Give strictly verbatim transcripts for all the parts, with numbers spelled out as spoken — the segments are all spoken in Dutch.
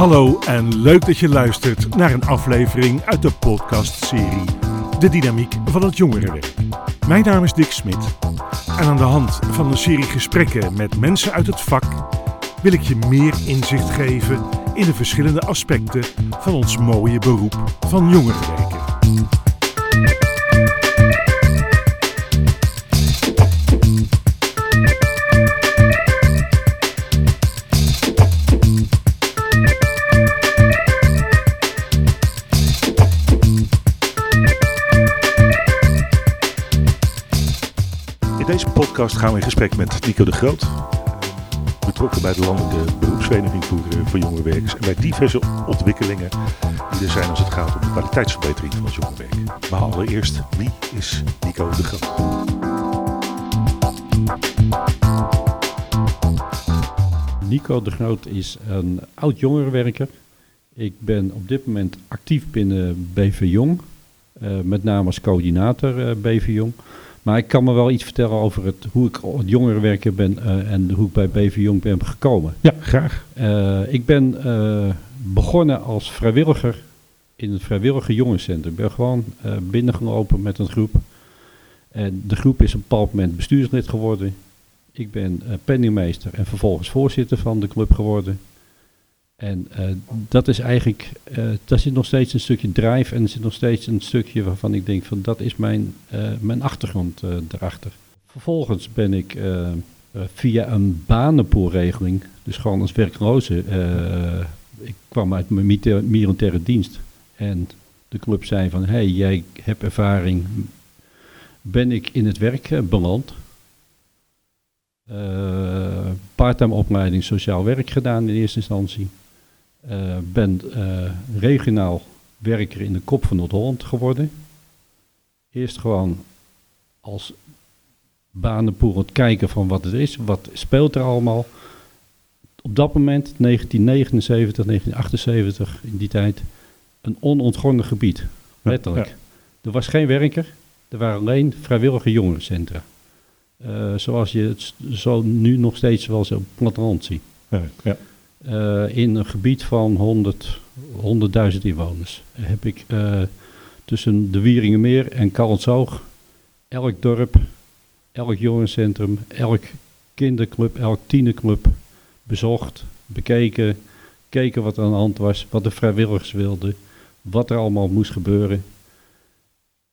Hallo en leuk dat je luistert naar een aflevering uit de podcastserie De dynamiek van het jongerenwerk. Mijn naam is Dick Smit en aan de hand van een serie gesprekken met mensen uit het vak wil ik je meer inzicht geven in de verschillende aspecten van ons mooie beroep van jongerenwerken. In deze podcast gaan we in gesprek met Nico de Groot, betrokken bij de landelijke beroepsvereniging voor jongerenwerkers en bij diverse ontwikkelingen die er zijn als het gaat om de kwaliteitsverbetering van het jongerenwerk. Maar allereerst, wie is Nico de Groot? Nico de Groot is een oud jongerenwerker. Ik ben op dit moment actief binnen B V Jong, met name als coördinator B V Jong. Maar ik kan me wel iets vertellen over het, hoe ik jongerenwerker ben uh, en hoe ik bij B V Jong ben gekomen. Ja, graag. Uh, ik ben uh, begonnen als vrijwilliger in het vrijwillige jongerencentrum. Ik ben gewoon uh, binnengelopen met een groep. En de groep is op een bepaald moment bestuurslid geworden. Ik ben uh, penningmeester en vervolgens voorzitter van de club geworden. En uh, dat is eigenlijk, uh, daar zit nog steeds een stukje drive en er zit nog steeds een stukje waarvan ik denk van dat is mijn, uh, mijn achtergrond uh, daarachter. Vervolgens ben ik uh, uh, via een banenpoolregeling, dus gewoon als werkloze, uh, ik kwam uit mijn militaire, militaire dienst en de club zei van hé, hey, jij hebt ervaring, ben ik in het werk uh, beland. Uh, parttime opleiding Sociaal Werk gedaan in eerste instantie. Uh, ben uh, regionaal werker in de kop van Noord-Holland geworden. Eerst gewoon als banenpoel het kijken van wat het is, wat speelt er allemaal. Op dat moment, negentien negenenzeventig, negentien achtenzeventig, in die tijd, een onontgonnen gebied, letterlijk. Ja, ja. Er was geen werker, er waren alleen vrijwillige jongerencentra. Uh, zoals je het zo nu nog steeds wel zo op het platteland ziet. Ja, ja. Uh, in een gebied van honderd, honderdduizend inwoners heb ik uh, tussen de Wieringenmeer en Karlshoog elk dorp, elk jongerencentrum, elk kinderclub, elk tienerclub bezocht, bekeken, keken wat aan de hand was, wat de vrijwilligers wilden, wat er allemaal moest gebeuren.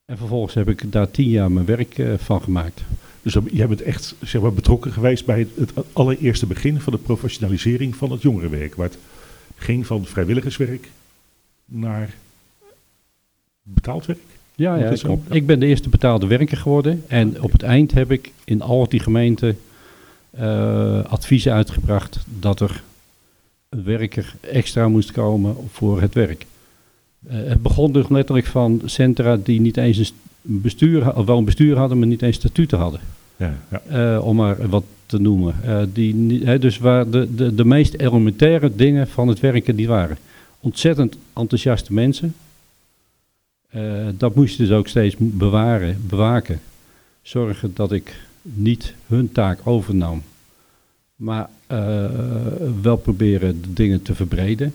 En vervolgens heb ik daar tien jaar mijn werk uh, van gemaakt. Dus jij bent echt zeg maar, betrokken geweest bij het, het allereerste begin van de professionalisering van het jongerenwerk. Waar het ging van vrijwilligerswerk naar betaald werk. Ja, ja, ja. Ik ben de eerste betaalde werker geworden. En okay. Op het eind heb ik in al die gemeenten uh, adviezen uitgebracht dat er een werker extra moest komen voor het werk. Uh, het begon dus letterlijk van centra die niet eens een bestuur, wel een bestuur hadden, maar niet eens statuten hadden. Ja, ja. Uh, om maar wat te noemen. Uh, die, he, dus waar de, de, de meest elementaire dingen van het werken die waren. Ontzettend enthousiaste mensen. Uh, dat moest je dus ook steeds bewaren, bewaken. Zorgen dat ik niet hun taak overnam. Maar uh, wel proberen de dingen te verbreden.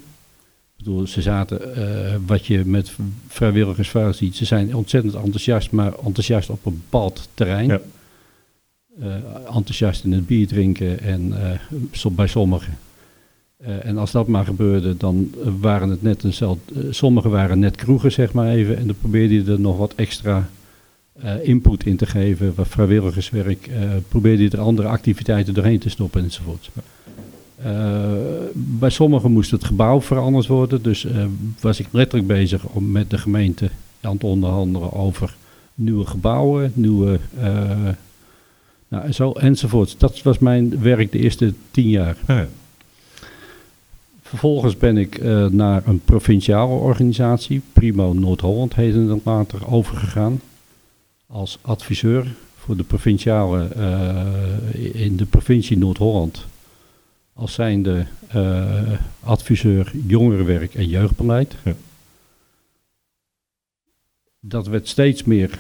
Ik bedoel, ze zaten, uh, wat je met vrijwilligers vaak ziet, ze zijn ontzettend enthousiast, maar enthousiast op een bepaald terrein. Ja. Uh, enthousiast in het bier drinken en uh, bij sommigen. Uh, en als dat maar gebeurde, dan waren het net eenzelfde. Uh, sommigen waren net kroegen, zeg maar even, en dan probeerde je er nog wat extra uh, input in te geven, wat vrijwilligerswerk, uh, probeerde je er andere activiteiten doorheen te stoppen enzovoort. Uh, bij sommigen moest het gebouw veranderd worden, dus uh, was ik letterlijk bezig om met de gemeente aan het onderhandelen over nieuwe gebouwen, nieuwe, uh, nou, zo enzovoort. Dat was mijn werk de eerste tien jaar. Ja. Vervolgens ben ik uh, naar een provinciale organisatie, Primo Noord-Holland heette dat later, overgegaan als adviseur voor de provinciale uh, in de provincie Noord-Holland. Als zijnde uh, adviseur jongerenwerk en jeugdbeleid. Ja. Dat werd steeds meer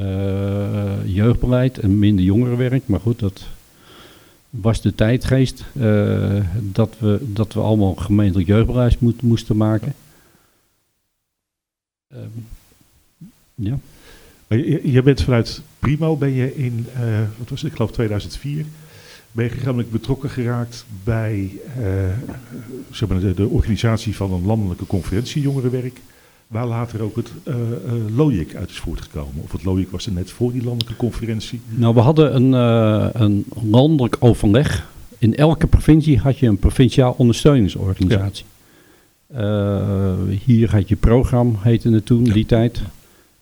uh, jeugdbeleid en minder jongerenwerk. Maar goed, dat, was de tijdgeest uh, dat, we, dat we allemaal gemeentelijk jeugdbeleid moet, moesten maken. Ja. Um, ja. Maar je, je bent vanuit Primo, ben je in, uh, wat was het, ik geloof tweeduizend vier, ben je gemeentelijk betrokken geraakt bij uh, zeg maar de, de organisatie van een landelijke conferentie jongerenwerk, waar later ook het uh, uh, Loïc uit is voortgekomen. Of het Loïc was er net voor die landelijke conferentie? Nou, we hadden een, uh, een landelijk overleg. In elke provincie had je een provinciaal ondersteuningsorganisatie. Ja. Uh, hier had je Program, heette het toen, ja. die tijd.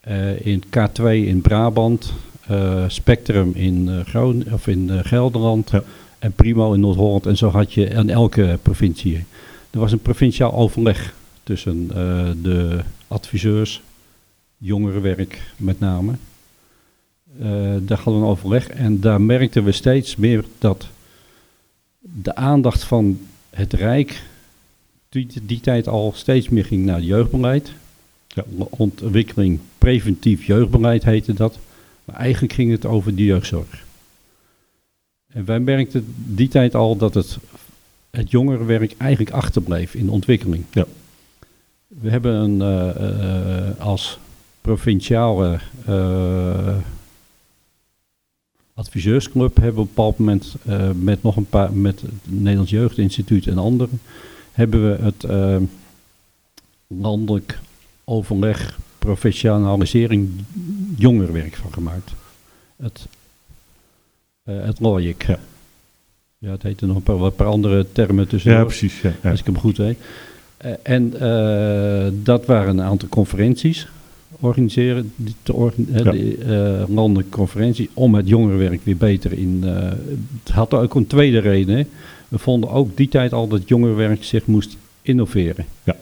Uh, in K twee in Brabant, uh, Spectrum in, uh, Groen, of in uh, Gelderland ja. en Primo in Noord-Holland. En zo had je aan elke provincie. Er was een provinciaal overleg tussen uh, de adviseurs, jongerenwerk met name. Uh, daar hadden we een overleg en daar merkten we steeds meer dat de aandacht van het Rijk die, die tijd al steeds meer ging naar jeugdbeleid. Ja. Ontwikkeling preventief jeugdbeleid heette dat. Maar eigenlijk ging het over de jeugdzorg. En wij merkten die tijd al dat het, het jongerenwerk eigenlijk achterbleef in de ontwikkeling. Ja. We hebben een, uh, uh, als provinciale uh, adviseursclub hebben we op een bepaald moment uh, met nog een paar, met het Nederlands Jeugdinstituut en anderen, hebben we het uh, landelijk overleg professionalisering jongerenwerk van gemaakt. Het, uh, het Loïc. Ja. ja, het heette nog een paar, een paar andere termen tussen. Ja, precies. Ja, ja. Als ik hem goed weet. Uh, en uh, dat waren een aantal conferenties organiseren, te organ- ja. de, uh, landelijke conferenties, om het jongerenwerk weer beter in. Uh, het had ook een tweede reden. Hè. We vonden ook die tijd al dat jongerenwerk zich moest innoveren. Ja.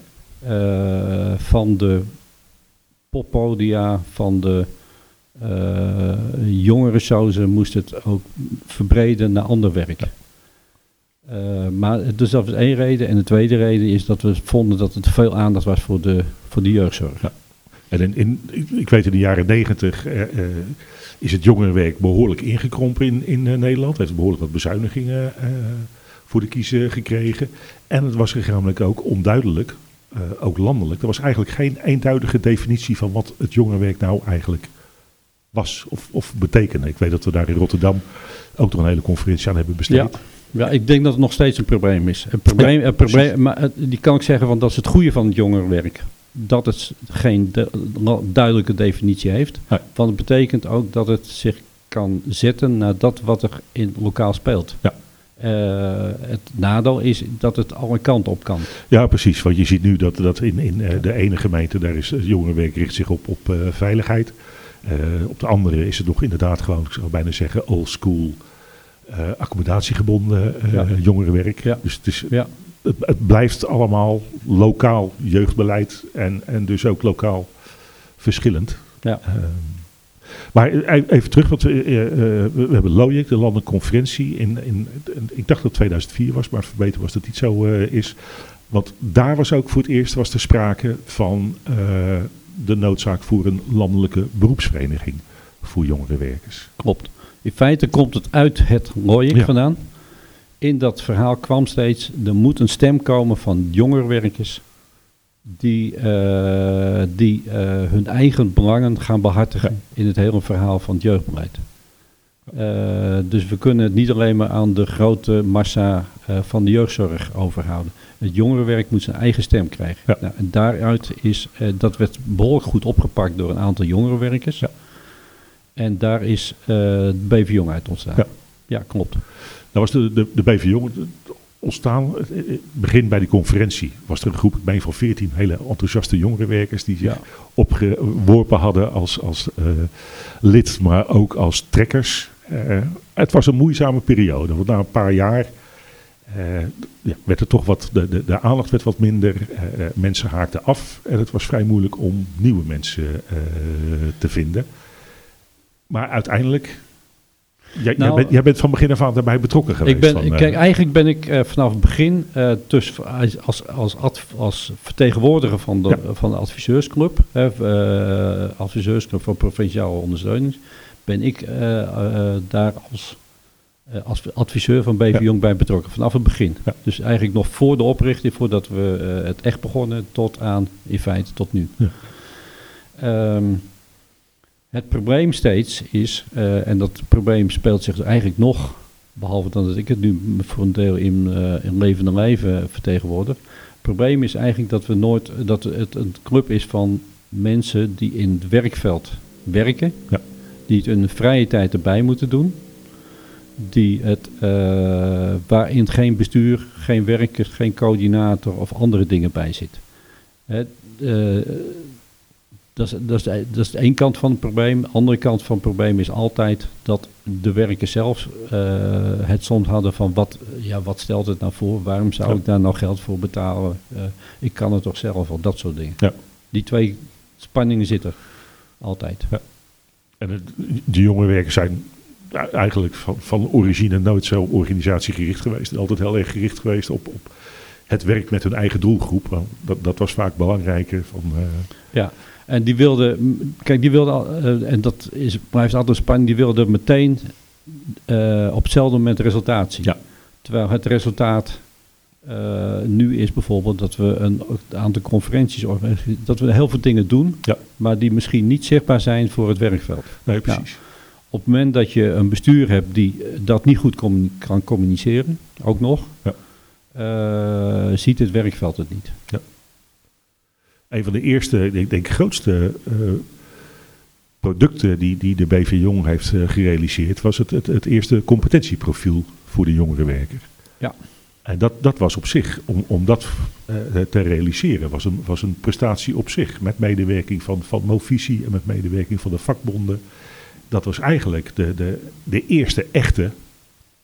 Uh, van de poppodia, van de uh, jongerensozen moest het ook verbreden naar ander werk. Ja. Uh, maar dus dat was één reden. En de tweede reden is dat we vonden dat het veel aandacht was voor de, voor de jeugdzorg. Ja. En in, in, ik weet in de jaren negentig uh, uh, is het jongerenwerk behoorlijk ingekrompen in, in uh, Nederland. Het heeft behoorlijk wat bezuinigingen uh, voor de kiezer gekregen. En het was gezamenlijk ook onduidelijk, uh, ook landelijk. Er was eigenlijk geen eenduidige definitie van wat het jongerenwerk nou eigenlijk was of, of betekende. Ik weet dat we daar in Rotterdam ook nog een hele conferentie aan hebben besteed. Ja. Ja, ik denk dat het nog steeds een probleem is. Een probleem, een probleem, maar het, die kan ik zeggen, want dat is het goede van het jongerenwerk. Dat het geen de, duidelijke definitie heeft. Ja. Want het betekent ook dat het zich kan zetten naar dat wat er in lokaal speelt. Ja. Uh, het nadeel is dat het alle kanten op kan. Ja, precies. Want je ziet nu dat, dat in, in uh, de ene gemeente, daar is het jongerenwerk richt zich op, op uh, veiligheid. Uh, op de andere is het nog inderdaad gewoon, ik zou bijna zeggen, old school. Uh, accommodatiegebonden uh, ja. jongerenwerk. Ja. Dus het, is, ja. het, het blijft allemaal lokaal jeugdbeleid en, en dus ook lokaal verschillend. Ja. Uh, maar even terug, want we, uh, we hebben Loïc, de landelijke conferentie. In, in, in, ik dacht dat tweeduizend vier was, maar verbeter was dat niet zo uh, is. Want daar was ook voor het eerst was er sprake van uh, de noodzaak voor een landelijke beroepsvereniging voor jongerenwerkers. Klopt. In feite komt het uit het Loïc ja. vandaan. In dat verhaal kwam steeds, er moet een stem komen van jongerenwerkers die, uh, die uh, hun eigen belangen gaan behartigen ja. in het hele verhaal van het jeugdbeleid. Uh, dus we kunnen het niet alleen maar aan de grote massa uh, van de jeugdzorg overhouden. Het jongerenwerk moet zijn eigen stem krijgen. Ja. Nou, en daaruit is, uh, dat werd behoorlijk goed opgepakt door een aantal jongerenwerkers. Ja. En daar is uh, de B V Jong uit ontstaan. Ja, ja klopt. Nou was de, de, de B V Jong ontstaan, begin bij die conferentie, was er een groep, ik meen van veertien hele enthousiaste jongerenwerkers die zich ja. opgeworpen hadden als, als uh, lid, maar ook als trekkers. Uh, het was een moeizame periode, want na een paar jaar uh, ja, werd er toch wat, de, de, de aandacht werd wat minder, uh, mensen haakten af en het was vrij moeilijk om nieuwe mensen uh, te vinden. Maar uiteindelijk, jij, nou, jij, bent, jij bent van begin af aan daarbij betrokken geweest. Ik ben, van, kijk, eigenlijk ben ik uh, vanaf het begin, uh, tussen, als, als, adv, als vertegenwoordiger van de, ja. van de adviseursclub, uh, adviseursclub voor provinciale ondersteuning, ben ik uh, uh, daar als uh, als adviseur van B V ja. Jong bij betrokken, vanaf het begin. Ja. Dus eigenlijk nog voor de oprichting, voordat we uh, het echt begonnen, tot aan, in feite, tot nu. Ja. Um, het probleem steeds is, uh, en dat probleem speelt zich eigenlijk nog, behalve dan dat ik het nu voor een deel in, uh, in levende leven vertegenwoordig. Het probleem is eigenlijk dat we nooit dat het een club is van mensen die in het werkveld werken, ja. die het hun vrije tijd erbij moeten doen, die het, uh, waarin geen bestuur, geen werker, geen coördinator of andere dingen bij zit. Hè, uh, dat, is, dat, is de, dat is de één kant van het probleem. De andere kant van het probleem is altijd dat de werkers zelf uh, het soms hadden van wat, ja, wat stelt het nou voor, waarom zou ja. ik daar nou geld voor betalen, uh, ik kan het toch zelf, al dat soort dingen. Ja. Die twee spanningen zitten altijd. Ja. En het, de jonge werkers zijn eigenlijk van, van origine nooit zo organisatiegericht geweest. Altijd heel erg gericht geweest op, op het werk met hun eigen doelgroep. Want dat, dat was vaak belangrijker. Van, uh... Ja, en die wilden, kijk, die wilden, al, uh, en dat is, blijft altijd spannend, die wilden meteen uh, op hetzelfde moment resultaat zien. Ja. Terwijl het resultaat Uh, nu is bijvoorbeeld dat we een aantal conferenties organiseren, dat we heel veel dingen doen, ja. maar die misschien niet zichtbaar zijn voor het werkveld. Nee, precies. Nou, op het moment dat je een bestuur hebt die dat niet goed communi- kan communiceren, ook nog, ja. uh, ziet het werkveld het niet. Ja. Een van de eerste, ik denk grootste uh, producten die, die de B V Jong heeft uh, gerealiseerd, was het, het, het eerste competentieprofiel voor de jongerenwerker. Ja. En dat, dat was op zich, om, om dat uh, te realiseren, was een, was een prestatie op zich. Met medewerking van, van Movisie en met medewerking van de vakbonden. Dat was eigenlijk de, de, de eerste echte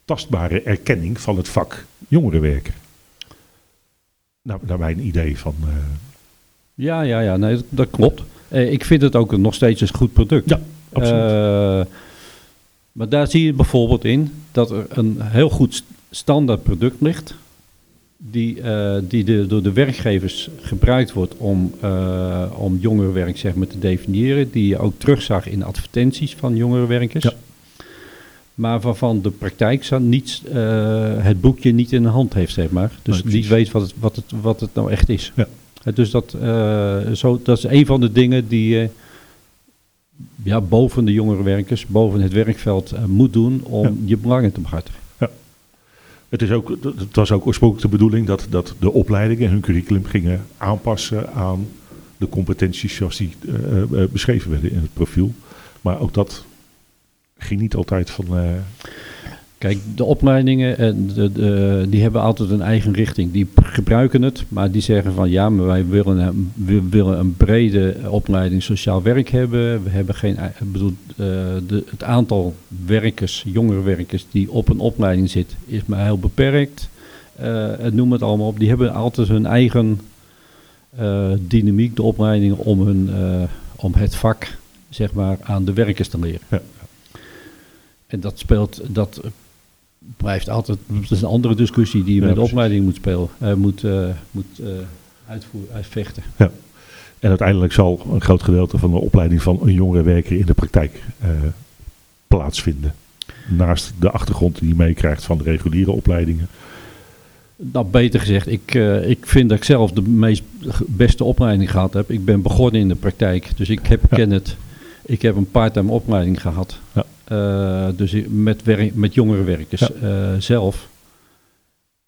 tastbare erkenning van het vak jongerenwerker. Nou, naar mijn idee van... Uh... Ja, ja, ja, nee, dat klopt. Uh, ik vind het ook nog steeds een goed product. Ja, absoluut. Uh, maar daar zie je bijvoorbeeld in dat er een heel goed standaard product ligt, die, uh, die de, door de werkgevers gebruikt wordt om, uh, om jongerenwerk, zeg maar, te definiëren, die je ook terugzag in advertenties van jongerenwerkers, ja. maar waarvan de praktijk niet, uh, het boekje niet in de hand heeft, zeg maar. Dus nee, niet weet wat het, wat, het, wat het nou echt is. Ja. Uh, dus dat, uh, zo, dat is een van de dingen die uh, ja, boven de jongerenwerkers, boven het werkveld uh, moet doen om ja. je belangen te behartigen. Het, is ook, het was ook oorspronkelijk de bedoeling dat, dat de opleidingen en hun curriculum gingen aanpassen aan de competenties zoals die uh, beschreven werden in het profiel. Maar ook dat ging niet altijd van... Uh... Kijk, de opleidingen en de, de, die hebben altijd een eigen richting. Die gebruiken het, maar die zeggen van ja, maar wij willen een, we willen een brede opleiding sociaal werk hebben. We hebben geen, ik bedoel, uh, de, het aantal werkers, jongerenwerkers die op een opleiding zit, is maar heel beperkt. Uh, noem het allemaal op. Die hebben altijd hun eigen uh, dynamiek, de opleidingen om hun, uh, om het vak, zeg maar, aan de werkers te leren. Ja. En dat speelt, dat blijft altijd, dat is een andere discussie die je ja, met de opleiding moet spelen, uh, moet, uh, moet uh, uitvoeren, uitvechten. Ja. En uiteindelijk zal een groot gedeelte van de opleiding van een jongerenwerker in de praktijk uh, plaatsvinden. Naast de achtergrond die je meekrijgt van de reguliere opleidingen. Nou, beter gezegd, ik, uh, ik vind dat ik zelf de meest beste opleiding gehad heb. Ik ben begonnen in de praktijk, dus ik heb, ja. ken het, ik heb een part-time opleiding gehad. Ja. Uh, dus met, werk, met jongerenwerkers ja. uh, zelf.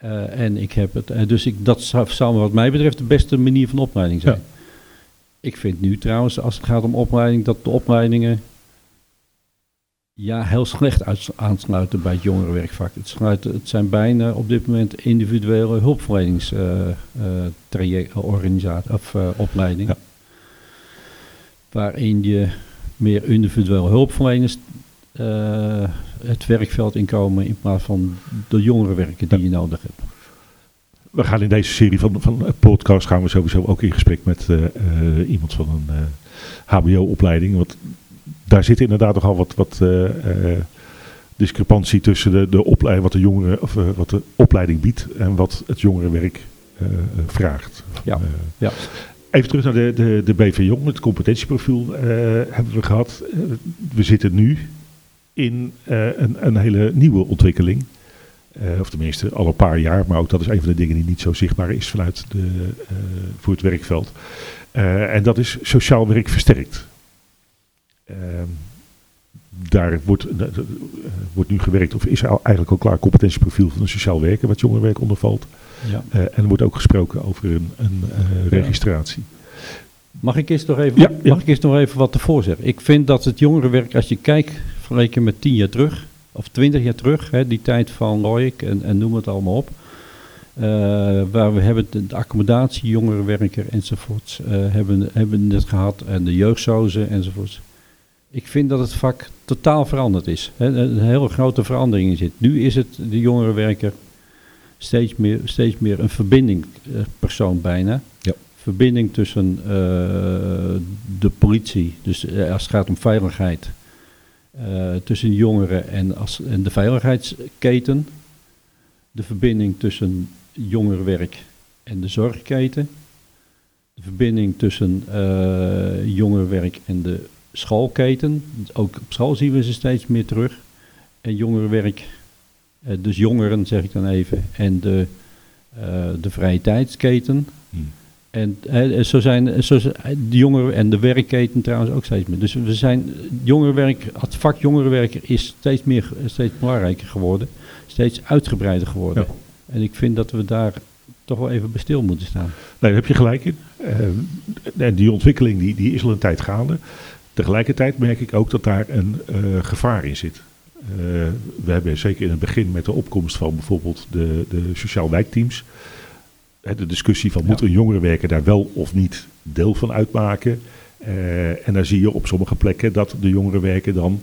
Uh, en ik heb het. Uh, dus ik, dat zou, zou wat mij betreft de beste manier van opleiding zijn. Ja. Ik vind nu trouwens, als het gaat om opleiding, dat de opleidingen ja, heel slecht uit, aansluiten bij het jongerenwerkvak. Het, sluit, het zijn bijna op dit moment individuele hulpverleningsopleidingen. Uh, uh, ja. Waarin je meer individuele hulpverleners Uh, het werkveld inkomen in plaats van de jongerenwerken die ja. je nodig hebt. We gaan in deze serie van, van podcast gaan we sowieso ook in gesprek met uh, uh, iemand van een uh, hbo-opleiding. Want daar zit inderdaad nogal wat, wat uh, uh, discrepantie tussen de, de opleiding, wat de jongeren, of, uh, wat de opleiding biedt en wat het jongerenwerk uh, vraagt. Ja. Uh, ja. Even terug naar de, de, de B V Jong, het competentieprofiel uh, hebben we gehad. Uh, we zitten nu in uh, een, een hele nieuwe ontwikkeling. Uh, of tenminste al een paar jaar, maar ook dat is een van de dingen die niet zo zichtbaar is vanuit de, uh, voor het werkveld. Uh, en dat is sociaal werk versterkt. Uh, daar wordt, uh, wordt nu gewerkt, of is er al eigenlijk al klaar, competentieprofiel van een sociaal werker, wat jongerenwerk ondervalt. Ja. Uh, en er wordt ook gesproken over een, een uh, registratie. Mag ik eerst nog even, ja, ja. mag ik eerst nog even wat ervoor zeggen? Ik vind dat het jongerenwerk, als je kijkt, vergeleken met tien jaar terug, of twintig jaar terug, hè, die tijd van Loïc en, en noem het allemaal op. Uh, waar we hebben de accommodatie, jongerenwerker enzovoorts, uh, hebben, hebben het gehad en de jeugdsozen enzovoorts. Ik vind dat het vak totaal veranderd is. Hè, een hele grote verandering in zit. Nu is het de jongerenwerker steeds meer, steeds meer een verbindingpersoon bijna. Ja. Verbinding tussen uh, de politie, dus uh, als het gaat om veiligheid, uh, tussen jongeren en, als, en de veiligheidsketen. De verbinding tussen jongerenwerk en de zorgketen. De verbinding tussen uh, jongerenwerk en de schoolketen. Ook op school zien we ze steeds meer terug. En jongerenwerk, uh, dus jongeren zeg ik dan even, en de, uh, de vrije tijdsketen. Hmm. En he, zo zijn zo, de jongeren en de werkketen trouwens ook steeds meer. Dus we zijn, jongerenwerk, het vak jongerenwerker is steeds meer, steeds belangrijker geworden, steeds uitgebreider geworden. Ja. En ik vind dat we daar toch wel even bij stil moeten staan. Nee, daar heb je gelijk in. Uh, en die ontwikkeling die, die is al een tijd gaande. Tegelijkertijd merk ik ook dat daar een uh, gevaar in zit. Uh, we hebben zeker in het begin met de opkomst van bijvoorbeeld de, de sociaal wijkteams. De discussie van moet een jongerenwerker daar wel of niet deel van uitmaken. Uh, en dan zie je op sommige plekken dat de jongerenwerker dan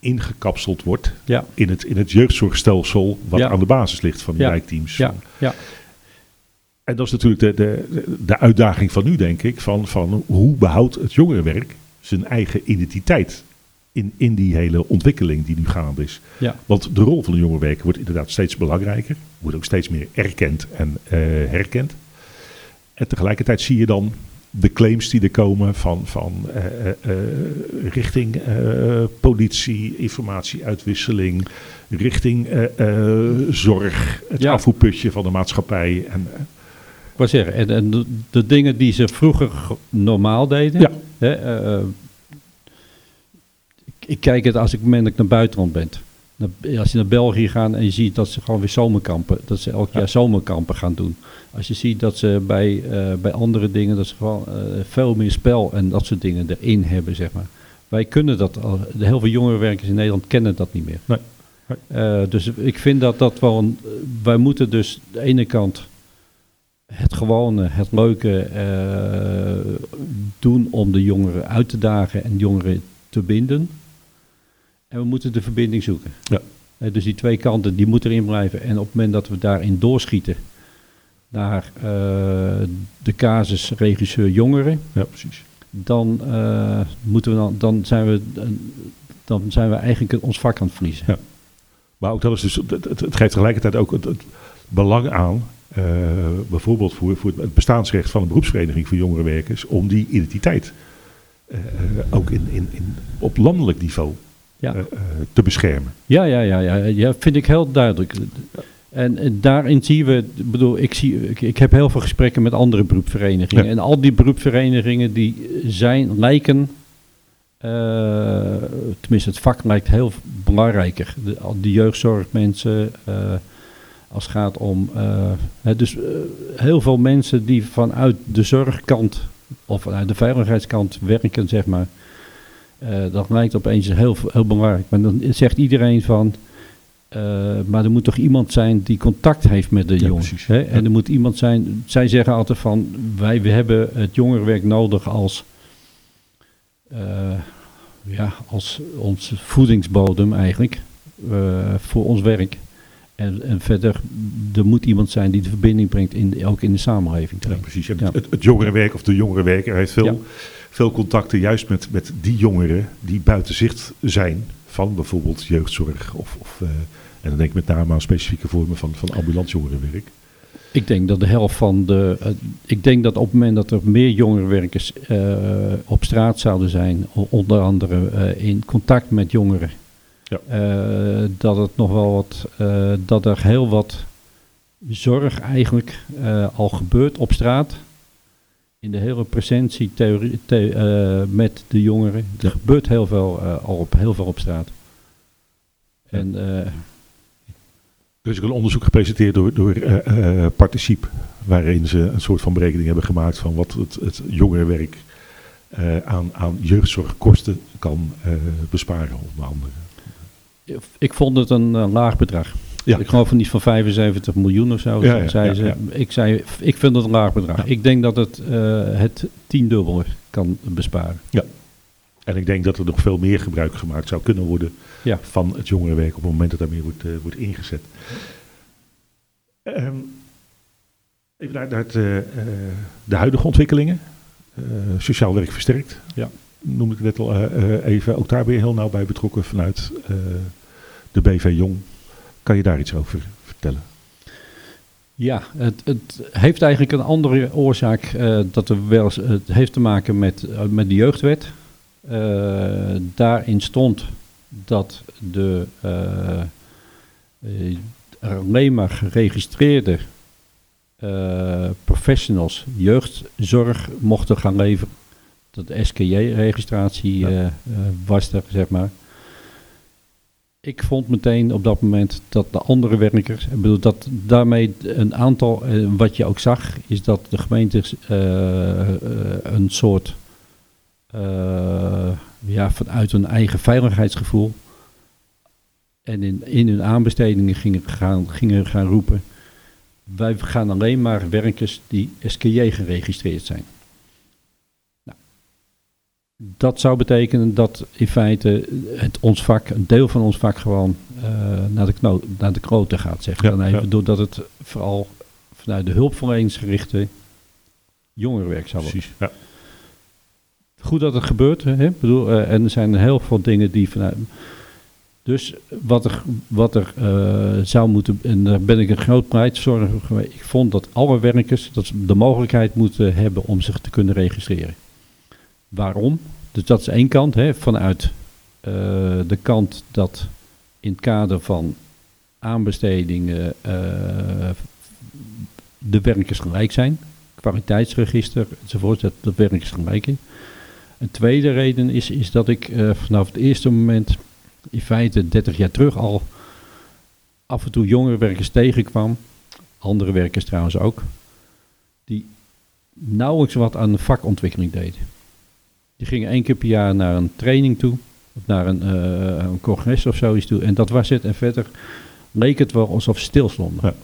ingekapseld wordt. Ja. In, het, in het jeugdzorgstelsel wat ja. aan de basis ligt van die ja. wijkteams. Ja. Ja. En dat is natuurlijk de, de, de uitdaging van nu denk ik. Van, van hoe behoudt het jongerenwerk zijn eigen identiteit in, in die hele ontwikkeling die nu gaande is. Ja. Want de rol van de jongerenwerker wordt inderdaad steeds belangrijker. Wordt ook steeds meer erkend en uh, herkend. En tegelijkertijd zie je dan de claims die er komen van, van uh, uh, richting uh, politie, informatieuitwisseling, richting uh, uh, zorg, het ja. afvoerputje van de maatschappij. En, uh. Ik wou zeggen, en, en de, de dingen die ze vroeger normaal deden. Ja. Hè, uh, ik, ik kijk het als ik moment dat ik naar buitenland ben. Als je naar België gaat en je ziet dat ze gewoon weer zomerkampen, dat ze elk ja. jaar zomerkampen gaan doen. Als je ziet dat ze bij, uh, bij andere dingen, dat ze gewoon uh, veel meer spel en dat soort dingen erin hebben, zeg maar. Wij kunnen dat, al, heel veel jongerenwerkers in Nederland kennen dat niet meer. Nee. Nee. Uh, dus ik vind dat dat wel, een, wij moeten dus aan de ene kant het gewone, het leuke uh, doen om de jongeren uit te dagen en jongeren te binden. En we moeten de verbinding zoeken. Ja. Dus die twee kanten, die moeten erin blijven. En op het moment dat we daarin doorschieten naar uh, de casus regisseur jongeren, ja, precies. Dan, uh, moeten we dan, dan, zijn we, dan zijn we eigenlijk ons vak aan het verliezen. Ja. Maar ook dat is dus, het, het geeft tegelijkertijd ook het, het belang aan, uh, bijvoorbeeld voor, voor het bestaansrecht van een beroepsvereniging voor jongerenwerkers, om die identiteit uh, ook in, in, in, op landelijk niveau Ja. Uh, te beschermen. Ja, ja, ja, ja, ja, vind ik heel duidelijk. En, en daarin zien we, bedoel, ik, zie, ik, ik heb heel veel gesprekken met andere beroepsverenigingen. Ja. En al die beroepsverenigingen die zijn, lijken, uh, tenminste het vak lijkt heel belangrijker. De, de jeugdzorgmensen, uh, als het gaat om, uh, dus uh, heel veel mensen die vanuit de zorgkant of vanuit de veiligheidskant werken, zeg maar. Uh, dat lijkt opeens heel, heel belangrijk. Maar dan zegt iedereen van, uh, maar er moet toch iemand zijn die contact heeft met de ja, jongens. Hè? Ja. En er moet iemand zijn, zij zeggen altijd van, wij we hebben het jongerenwerk nodig als, uh, ja, als ons voedingsbodem eigenlijk, uh, voor ons werk. En, en verder, er moet iemand zijn die de verbinding brengt, in de, ook in de samenleving. Ja, precies. Ja. Het, het jongerenwerk of de jongerenwerker heeft veel... Ja. Veel contacten juist met, met die jongeren die buiten zicht zijn van bijvoorbeeld jeugdzorg. Of, of, uh, en dan denk ik met name aan specifieke vormen van, van ambulant jongerenwerk. Ik denk dat de helft van de... Uh, ik denk dat op het moment dat er meer jongerenwerkers uh, op straat zouden zijn, onder andere uh, in contact met jongeren. Ja. Uh, dat het nog wel wat, uh, dat er heel wat zorg eigenlijk uh, al gebeurt op straat. In de hele presentie theorie, the, uh, met de jongeren. Er ja. gebeurt heel veel uh, al op, heel veel op straat. Ja. En, uh, er is ook een onderzoek gepresenteerd door, door uh, uh, Particip, waarin ze een soort van berekening hebben gemaakt van wat het, het jongerenwerk uh, aan, aan jeugdzorgkosten kan uh, besparen, onder andere. Ik vond het een uh, laag bedrag. Ja. Ik geloof van iets van vijfenzeventig miljoen of zo. Ja, ja, zei ja, ze. Ja. Ik zei, ik vind het een laag bedrag. Ja. Ik denk dat het, uh, het tiendubbel kan besparen. Ja. En ik denk dat er nog veel meer gebruik gemaakt zou kunnen worden ja. van het jongerenwerk op het moment dat daarmee wordt, uh, wordt ingezet. Um, even naar, naar het, uh, de huidige ontwikkelingen. Uh, sociaal werk versterkt. Ja. Noemde ik net al uh, uh, even, ook daar ben je heel nauw bij betrokken vanuit uh, de B V Jong. Kan je daar iets over vertellen? Ja, het, het heeft eigenlijk een andere oorzaak. Uh, dat er wel eens, het heeft te maken met, uh, met de jeugdwet. Uh, daarin stond dat de uh, uh, alleen maar geregistreerde uh, professionals jeugdzorg mochten gaan leveren. Dat de S K J-registratie ja. uh, uh, was er, zeg maar. Ik vond meteen op dat moment dat de andere werkers, ik bedoel dat daarmee een aantal, uh, wat je ook zag, is dat de gemeentes uh, uh, een soort, uh, ja, vanuit hun eigen veiligheidsgevoel en in, in hun aanbestedingen gingen gaan, gingen gaan roepen, wij gaan alleen maar werkers die S K J geregistreerd zijn. Dat zou betekenen dat in feite het, ons vak, een deel van ons vak gewoon uh, naar, de knoot, naar de kloten gaat, zeg ja, dan even, ja. doordat het vooral vanuit de hulpverleningsgerichte jongerenwerk zou worden. Precies, ja. Goed dat het gebeurt, hè? Bedoel, uh, en er zijn heel veel dingen die vanuit... Dus wat er, wat er uh, zou moeten, en daar ben ik een groot pleitbezorger geweest, ik vond dat alle werkers dat ze de mogelijkheid moeten hebben om zich te kunnen registreren. Waarom? Dus dat is één kant, hè, vanuit uh, de kant dat in het kader van aanbestedingen uh, de werkers gelijk zijn. Kwaliteitsregister enzovoort, dat de werkers gelijk zijn. Een tweede reden is, is dat ik uh, vanaf het eerste moment, in feite dertig jaar terug al, af en toe jongere werkers tegenkwam. Andere werkers trouwens ook. Die nauwelijks wat aan de vakontwikkeling deden. Die gingen één keer per jaar naar een training toe, of naar een, uh, een congres of zoiets toe. En dat was het. En verder leek het wel alsof ze stilstonden. Ja.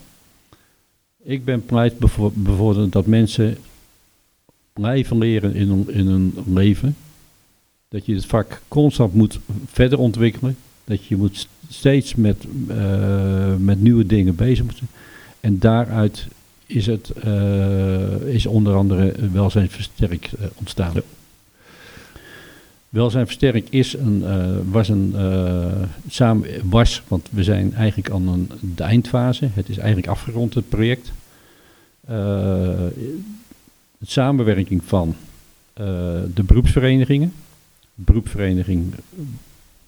Ik ben pleit bevo- bijvoorbeeld dat mensen blijven leren in hun, in hun leven. Dat je het vak constant moet verder ontwikkelen. Dat je moet steeds met, uh, met nieuwe dingen bezig moeten. En daaruit is, het, uh, is onder andere welzijnsversterk uh, ontstaan. Ja. Welzijn Versterk is een, uh, was een, uh, samen, was, want we zijn eigenlijk aan een, de eindfase. Het is eigenlijk afgerond, het project. Uh, de samenwerking van uh, de beroepsverenigingen. Beroepsvereniging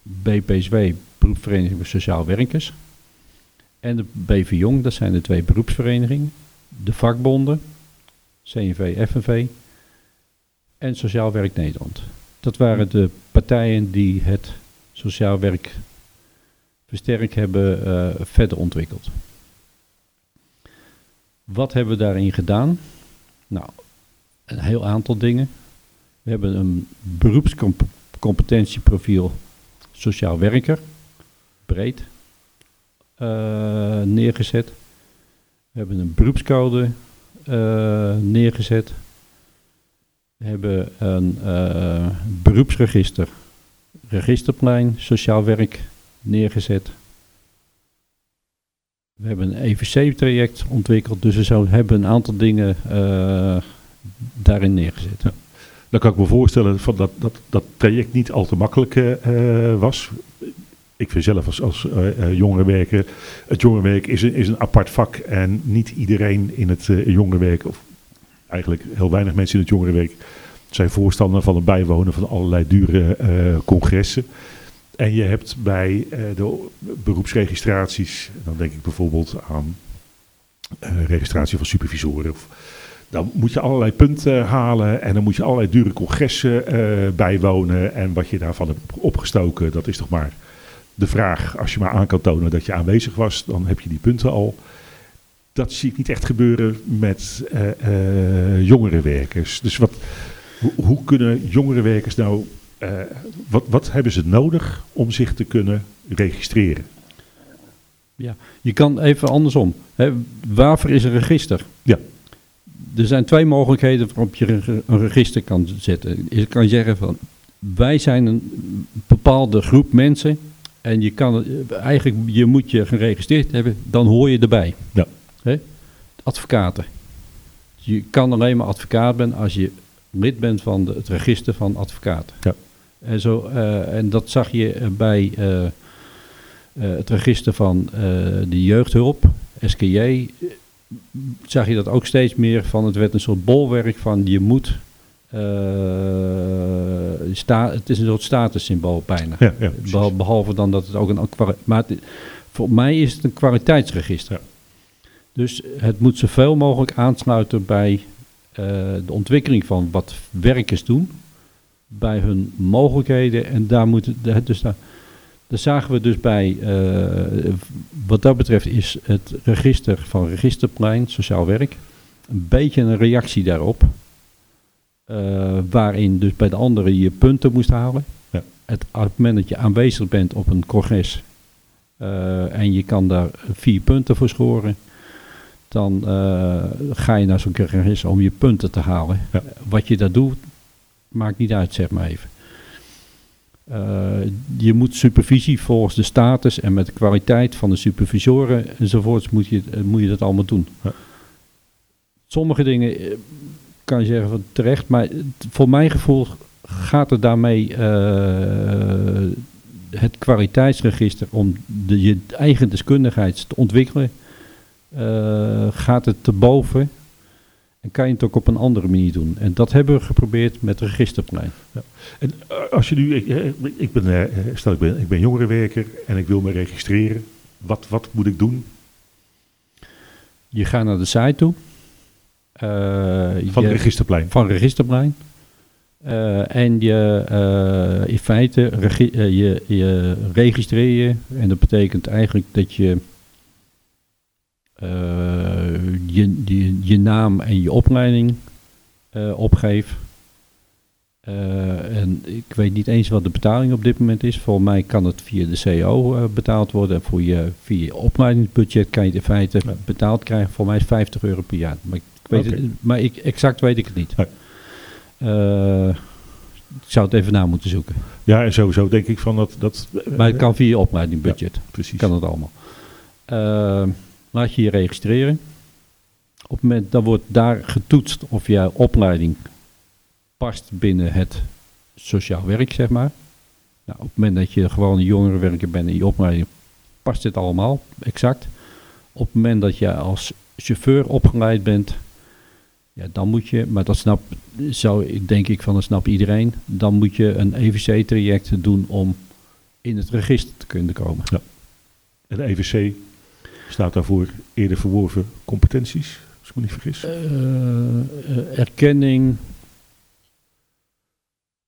B P S W, beroepsvereniging voor Sociaal Werkers. En de B V Jong, dat zijn de twee beroepsverenigingen. De vakbonden, C N V, F N V en Sociaal Werk Nederland. Dat waren de partijen die het sociaal werk versterkt hebben uh, verder ontwikkeld. Wat hebben we daarin gedaan? Nou, een heel aantal dingen. We hebben een beroepscompetentieprofiel sociaal werker, breed, uh, neergezet. We hebben een beroepscode uh, neergezet. We hebben een uh, beroepsregister, Registerplein, Sociaal Werk neergezet. We hebben een E V C-traject ontwikkeld, dus we zouden hebben een aantal dingen uh, daarin neergezet. Ja. Dan kan ik me voorstellen van dat, dat dat traject niet al te makkelijk uh, was. Ik vind zelf als, als uh, jongerenwerker, het jongerenwerk is een, is een apart vak en niet iedereen in het uh, jongerenwerk... Of eigenlijk heel weinig mensen in het jongerenwerk zijn voorstander van het bijwonen van allerlei dure uh, congressen. En je hebt bij uh, de beroepsregistraties, dan denk ik bijvoorbeeld aan uh, registratie van supervisoren. Of, dan moet je allerlei punten halen en dan moet je allerlei dure congressen uh, bijwonen. En wat je daarvan hebt opgestoken, dat is toch maar de vraag. Als je maar aan kan tonen dat je aanwezig was, dan heb je die punten al. Dat zie ik niet echt gebeuren met uh, uh, jongerenwerkers. Dus wat, ho- hoe kunnen jongerenwerkers nou... Uh, wat, wat hebben ze nodig om zich te kunnen registreren? Ja, je kan even andersom. Hè, waarvoor is een register? Ja. Er zijn twee mogelijkheden waarop je een register kan zetten. Je kan zeggen van, wij zijn een bepaalde groep mensen en je kan eigenlijk, je moet je geregistreerd hebben, dan hoor je erbij. Ja. Hè? Advocaten. Je kan alleen maar advocaat zijn als je lid bent van de, het register van advocaten. Ja. En, zo, uh, en dat zag je bij uh, uh, het register van uh, de jeugdhulp, S K J. Zag je dat ook steeds meer van, het werd een soort bolwerk van je moet, uh, sta, het is een soort statussymbool bijna. Ja, ja, Behal, behalve dan dat het ook een, maar het, voor mij is het een kwaliteitsregister. Ja. Dus het moet zoveel mogelijk aansluiten bij uh, de ontwikkeling van wat werkers doen, bij hun mogelijkheden en daar moet het dus daar. Dat zagen we dus bij, uh, wat dat betreft is het register van Registerplein, Sociaal Werk, een beetje een reactie daarop. Uh, waarin dus bij de anderen je punten moest halen. Ja. Het, op het moment dat je aanwezig bent op een congres uh, en je kan daar vier punten voor scoren, dan uh, ga je naar zo'n congres om je punten te halen. Ja. Wat je daar doet, maakt niet uit, zeg maar even. Uh, je moet supervisie volgens de status en met de kwaliteit van de supervisoren enzovoorts moet je, moet je dat allemaal doen. Ja. Sommige dingen kan je zeggen van terecht, maar voor mijn gevoel gaat het daarmee uh, het kwaliteitsregister om de, je eigen deskundigheid te ontwikkelen, uh, gaat het te boven en kan je het ook op een andere manier doen. En dat hebben we geprobeerd met het Registerplein. Ja. En als je nu, ik, ik ben, stel ik ben, ik ben jongerenwerker en ik wil me registreren. Wat, wat moet ik doen? Je gaat naar de site toe. Uh, van je, Registerplein? Van Registerplein. Uh, en je uh, in feite regi- uh, je, je registreer je. En dat betekent eigenlijk dat je... Uh, je, je, je naam en je opleiding uh, opgeef. Uh, en ik weet niet eens wat de betaling op dit moment is. Volgens mij kan het via de C O uh, betaald worden. En voor je, via je opleidingsbudget kan je het in feite ja. betaald krijgen. Volgens mij is vijftig euro per jaar. Maar, ik weet okay. het, maar ik, exact weet ik het niet. Ja. Uh, ik zou het even na moeten zoeken. Ja, en sowieso denk ik van dat... dat uh, maar het kan via je opleidingsbudget. Ja, precies. Kan het allemaal. Uh, Laat je je registreren. Op het moment, dan wordt daar getoetst of jouw opleiding past binnen het sociaal werk, zeg maar. Nou, op het moment dat je gewoon een jongerenwerker bent en je opleiding past dit allemaal, exact. Op het moment dat je als chauffeur opgeleid bent, ja, dan moet je, maar dat snap, zou, denk ik van dat snapt iedereen, dan moet je een E V C-traject doen om in het register te kunnen komen. Ja. Een E V C staat daarvoor eerder verworven competenties, als ik me niet vergis? Uh, erkenning.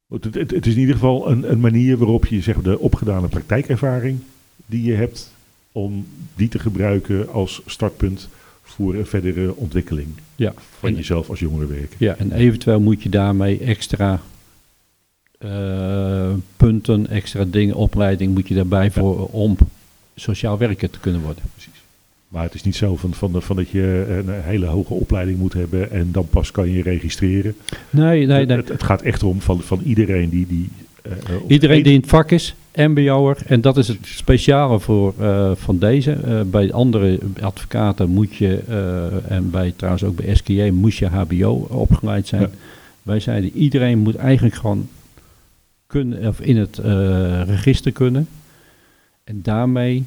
Het, het, het is in ieder geval een, een manier waarop je zeg maar, de opgedane praktijkervaring die je hebt, om die te gebruiken als startpunt voor een verdere ontwikkeling ja, van en, jezelf als jongerenwerker. Ja, en eventueel moet je daarmee extra uh, punten, extra dingen, opleiding moet je daarbij ja. voor om sociaal werker te kunnen worden. Precies. Maar het is niet zo van, van, van dat je een hele hoge opleiding moet hebben en dan pas kan je registreren. Nee, nee, nee. Het, het gaat echt om van, van iedereen die... die uh, iedereen die in het vak is, mbo'er. En dat is het speciale voor uh, van deze. Uh, bij andere advocaten moet je, uh, en bij trouwens ook bij S K J, moest je H B O opgeleid zijn. Ja. Wij zeiden, iedereen moet eigenlijk gewoon kunnen, of in het uh, register kunnen. En daarmee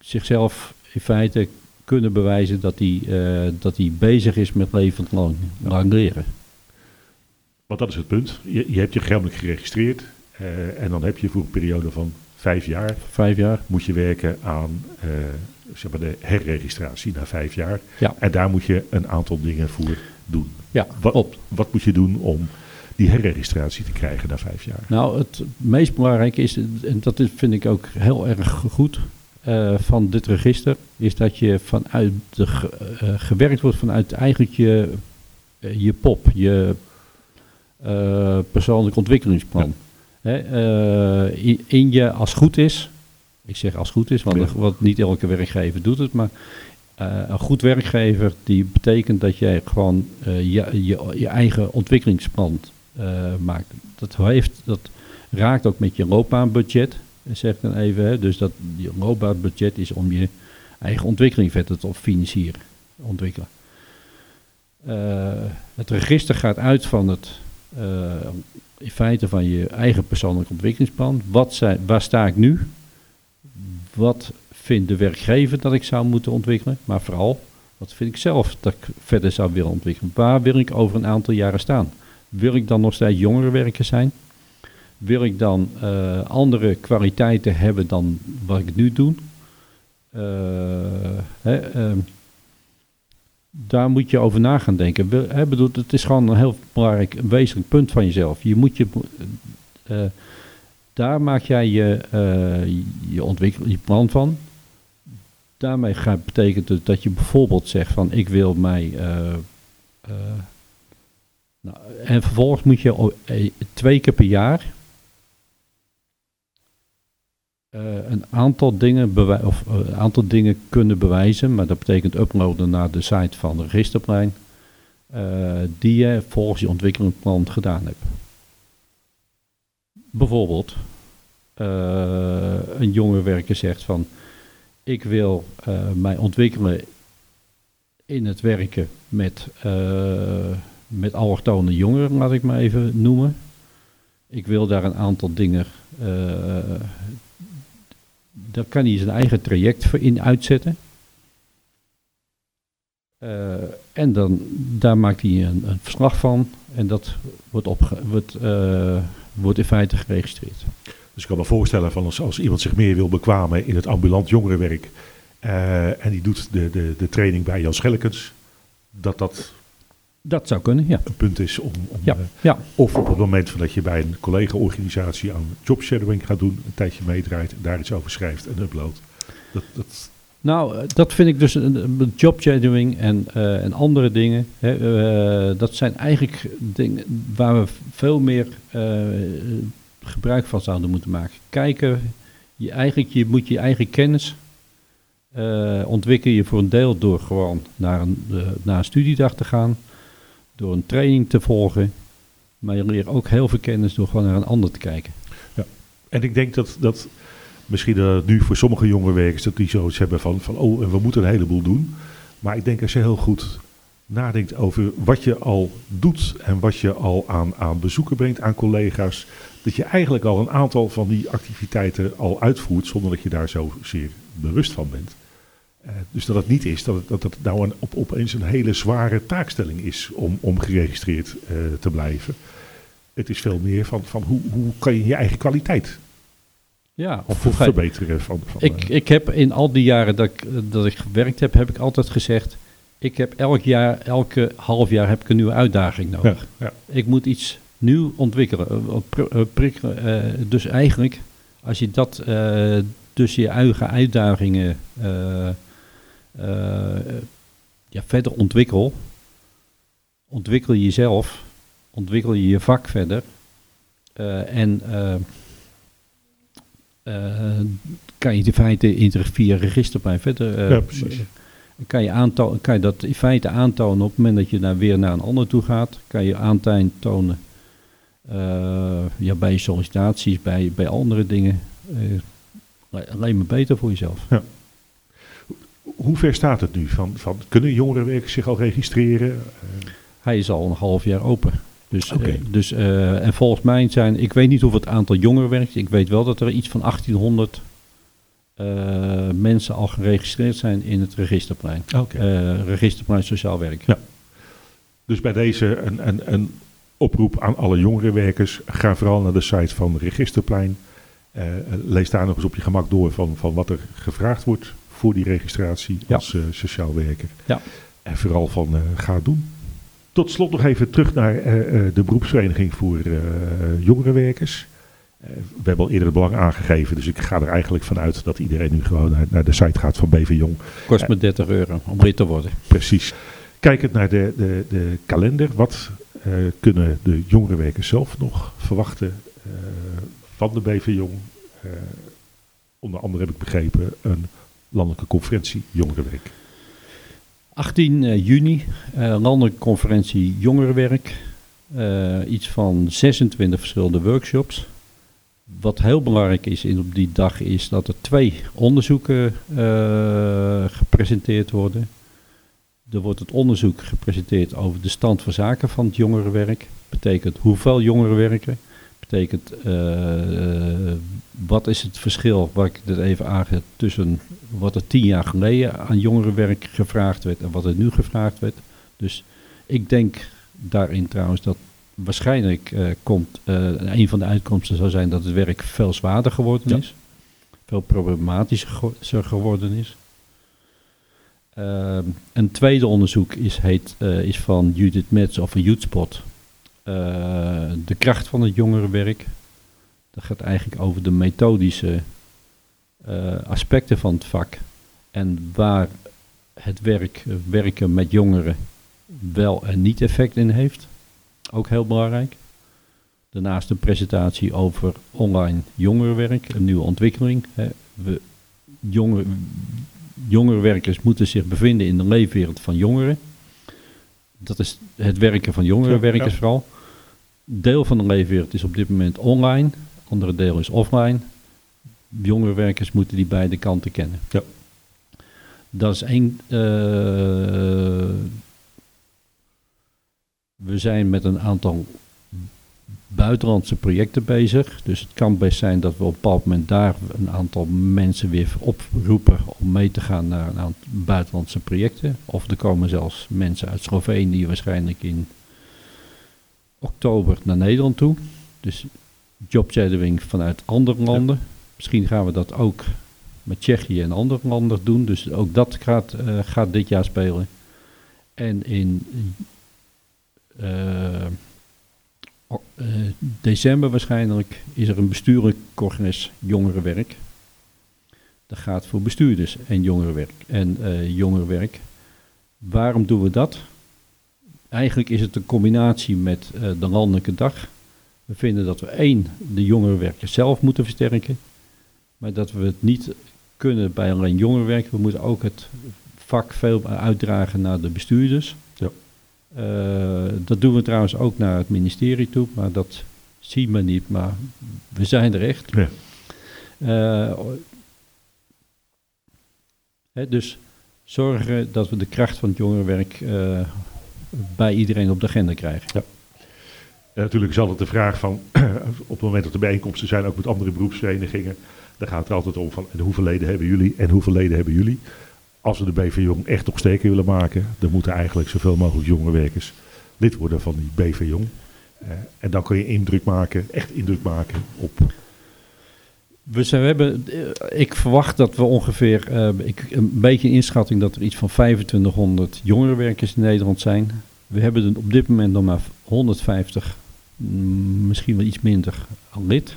zichzelf... in feite kunnen bewijzen dat hij uh, dat hij bezig is met levend lang, lang leren. Want dat is het punt. Je, je hebt je geldig geregistreerd uh, en dan heb je voor een periode van vijf jaar. Vijf jaar. Moet je werken aan uh, zeg maar de herregistratie na vijf jaar. Ja. En daar moet je een aantal dingen voor doen. Ja, wat, wat moet je doen om die herregistratie te krijgen na vijf jaar? Nou, het meest belangrijke is, en dat vind ik ook heel erg goed uh, van dit register, is dat je vanuit de ge, uh, gewerkt wordt vanuit eigenlijk je, uh, je P O P, je uh, persoonlijk ontwikkelingsplan. Ja. He, uh, in, in je als goed is, ik zeg als goed is, want, ja. want niet elke werkgever doet het, maar uh, een goed werkgever die betekent dat jij gewoon uh, je, je, je eigen ontwikkelingsplan uh, maakt. Dat, heeft, dat raakt ook met je loopbaanbudget, zeg ik dan even. Hè. Dus dat je loopbaanbudget is om je eigen ontwikkeling verder te financieren, ontwikkelen. Uh, het register gaat uit van het... Uh, in feite van je eigen persoonlijk ontwikkelingsplan. Wat zijn, waar sta ik nu? Wat vindt de werkgever dat ik zou moeten ontwikkelen? Maar vooral, wat vind ik zelf dat ik verder zou willen ontwikkelen? Waar wil ik over een aantal jaren staan? Wil ik dan nog steeds jongerenwerker zijn? Wil ik dan uh, andere kwaliteiten hebben dan wat ik nu doe? Uh, hè, uh, Daar moet je over na gaan denken. We, hè, bedoel, het is gewoon een heel belangrijk, een wezenlijk punt van jezelf. Je moet je, uh, daar maak jij je, uh, je, ontwikkel, je plan van. Daarmee gaat, betekent het dat je bijvoorbeeld zegt van ik wil mij... Uh, uh, nou, en vervolgens moet je twee keer per jaar Uh, een aantal dingen bewij- of uh, een aantal dingen kunnen bewijzen, maar dat betekent uploaden naar de site van de Registerplein, uh, die je volgens je ontwikkelingsplan gedaan hebt. Bijvoorbeeld, uh, een jonge werker zegt van, ik wil uh, mij ontwikkelen in het werken met, uh, met allochtone jongeren, laat ik maar even noemen. Ik wil daar een aantal dingen... Uh, Daar kan hij zijn eigen traject voor in uitzetten. Uh, en dan, daar maakt hij een, een verslag van. En dat wordt, opge- wordt, uh, wordt in feite geregistreerd. Dus ik kan me voorstellen, van als, als iemand zich meer wil bekwamen in het ambulant jongerenwerk. Uh, en die doet de, de, de training bij Jan Schellekens. Dat dat... Dat zou kunnen, ja. Een punt is om, om ja, uh, ja. of op het moment van dat je bij een collega-organisatie aan jobshadowing gaat doen, een tijdje meedraait en daar iets over schrijft en uploadt. Dat, dat... Nou, dat vind ik dus, een, jobshadowing en, uh, en andere dingen, hè, uh, dat zijn eigenlijk dingen waar we veel meer uh, gebruik van zouden moeten maken. Kijken, je, eigenlijk, je moet je eigen kennis... Uh, ontwikkel je voor een deel door gewoon naar een, uh, naar een studiedag te gaan, door een training te volgen. Maar je leert ook heel veel kennis door gewoon naar een ander te kijken. Ja. En ik denk dat, dat misschien uh, nu voor sommige jonge werkers dat die zoiets hebben van, van oh, en we moeten een heleboel doen. Maar ik denk als je heel goed nadenkt over wat je al doet en wat je al aan, aan bezoeken brengt aan collega's, dat je eigenlijk al een aantal van die activiteiten al uitvoert zonder dat je daar zozeer bewust van bent. Uh, dus dat het niet is dat het, dat het nou een, op, opeens een hele zware taakstelling is om, om geregistreerd uh, te blijven. Het is veel meer van, van hoe, hoe kan je je eigen kwaliteit ja, of hoe verbeteren. Van, van, ik, uh, ik heb in al die jaren dat ik, dat ik gewerkt heb, heb ik altijd gezegd, ik heb elk jaar, elke half jaar heb ik een nieuwe uitdaging nodig. Ja, ja. Ik moet iets nieuw ontwikkelen. Uh, prikkelen, uh, dus eigenlijk, als je dat... Uh, dus je eigen uitdagingen uh, uh, ja, verder ontwikkel. Ontwikkel je jezelf, ontwikkel je je vak verder. Uh, en uh, uh, kan je in feite inter- via registerplein verder. Uh, ja, precies. Kan je, aanto- kan je dat in feite aantonen op het moment dat je daar weer naar een ander toe gaat. Kan je aantonen uh, ja, bij je sollicitaties, bij, bij andere dingen. Uh, Alleen maar beter voor jezelf. Ja. Hoe ver staat het nu? Van, van, kunnen jongerenwerkers zich al registreren? Hij is al een half jaar open. Dus, okay. uh, dus, uh, en volgens mij zijn... Ik weet niet hoeveel het aantal jongeren werkt. Ik weet wel dat er iets van achttienhonderd uh, mensen al geregistreerd zijn in het Registerplein. Okay. Uh, Registerplein Sociaal Werk. Ja. Dus bij deze een, een, een oproep aan alle jongerenwerkers. Ga vooral naar de site van Registerplein. Uh, lees daar nog eens op je gemak door van, van wat er gevraagd wordt voor die registratie als ja. uh, sociaal werker. Ja. En vooral van uh, ga het doen. Tot slot nog even terug naar uh, de beroepsvereniging voor uh, jongerenwerkers. Uh, we hebben al eerder het belang aangegeven, dus ik ga er eigenlijk vanuit dat iedereen nu gewoon naar, naar de site gaat van B V Jong. Kost me dertig euro om lid te worden. Precies. Kijkend naar de, de, de kalender, wat uh, kunnen de jongerenwerkers zelf nog verwachten uh, van de B V Jong? Uh, onder andere heb ik begrepen een landelijke conferentie jongerenwerk. achttien juni, uh, landelijke conferentie jongerenwerk. Uh, iets van zesentwintig verschillende workshops. Wat heel belangrijk is in op die dag is dat er twee onderzoeken uh, gepresenteerd worden. Er wordt het onderzoek gepresenteerd over de stand van zaken van het jongerenwerk. Betekent hoeveel jongeren werken. Betekent uh, wat is het verschil, waar ik het even aangeef, tussen wat er tien jaar geleden aan jongerenwerk gevraagd werd en wat er nu gevraagd werd. Dus ik denk daarin trouwens dat waarschijnlijk uh, komt, uh, een van de uitkomsten zou zijn dat het werk veel zwaarder geworden ja. is. Veel problematischer ge- geworden is. Uh, een tweede onderzoek is, heet, uh, is van Judith Metz of van Youthspot. Uh, de kracht van het jongerenwerk. Dat gaat eigenlijk over de methodische uh, aspecten van het vak. En waar het werk, werken met jongeren wel en niet effect in heeft. Ook heel belangrijk. Daarnaast een presentatie over online jongerenwerk. Een nieuwe ontwikkeling. Hè. We, jongeren, jongerenwerkers moeten zich bevinden in de leefwereld van jongeren. Dat is het werken van jongerenwerkers ja, ja. vooral. Deel van de leefwereld is op dit moment online. Andere deel is offline. Jongerenwerkers moeten die beide kanten kennen. Ja. Dat is één... Uh, we zijn met een aantal buitenlandse projecten bezig. Dus het kan best zijn dat we op een bepaald moment daar een aantal mensen weer oproepen om mee te gaan naar een aantal buitenlandse projecten. Of er komen zelfs mensen uit Slovenië waarschijnlijk in oktober naar Nederland toe. Dus jobshadowing vanuit andere landen. Ja. Misschien gaan we dat ook met Tsjechië en andere landen doen. Dus ook dat gaat, uh, gaat dit jaar spelen. En in... Uh, Uh, december waarschijnlijk is er een bestuurlijk congres jongerenwerk. Dat gaat voor bestuurders en jongerenwerk. En, uh, jongerenwerk. Waarom doen we dat? Eigenlijk is het een combinatie met uh, de landelijke dag. We vinden dat we één, de jongerenwerkers zelf moeten versterken. Maar dat we het niet kunnen bij alleen jongerenwerk. We moeten ook het vak veel uitdragen naar de bestuurders. Ja. Uh, dat doen we trouwens ook naar het ministerie toe, maar dat zien we niet, maar we zijn er echt. Ja. Uh, hè, dus zorgen dat we de kracht van het jongerenwerk uh, bij iedereen op de agenda krijgen. Ja. Uh, natuurlijk is altijd de vraag van, op het moment dat er bijeenkomsten zijn, ook met andere beroepsverenigingen, daar gaat het altijd om van en hoeveel leden hebben jullie en hoeveel leden hebben jullie. Als we de B V Jong echt op sterker willen maken, dan moeten eigenlijk zoveel mogelijk jongerenwerkers lid worden van die B V Jong. Uh, en dan kun je indruk maken, echt indruk maken op. We zijn, we hebben, ik verwacht dat we ongeveer, uh, ik, een beetje inschatting dat er iets van vijfentwintighonderd jongerenwerkers in Nederland zijn. We hebben er op dit moment nog maar honderdvijftig, misschien wel iets minder, lid.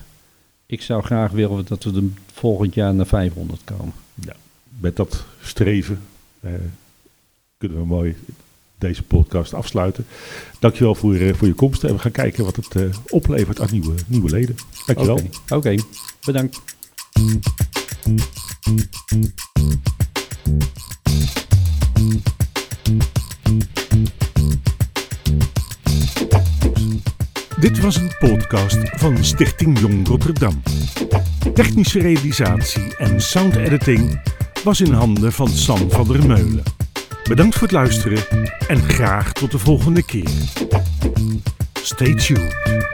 Ik zou graag willen dat we de volgend jaar naar vijfhonderd komen. Ja. Met dat streven eh, kunnen we mooi deze podcast afsluiten. Dankjewel voor, uh, voor je komst. En we gaan kijken wat het uh, oplevert aan nieuwe, nieuwe leden. Dankjewel. Oké, okay. okay. Bedankt. Dit was een podcast van Stichting Jong Rotterdam. Technische realisatie en sound editing was in handen van Sam van der Meulen. Bedankt voor het luisteren en graag tot de volgende keer. Stay tuned.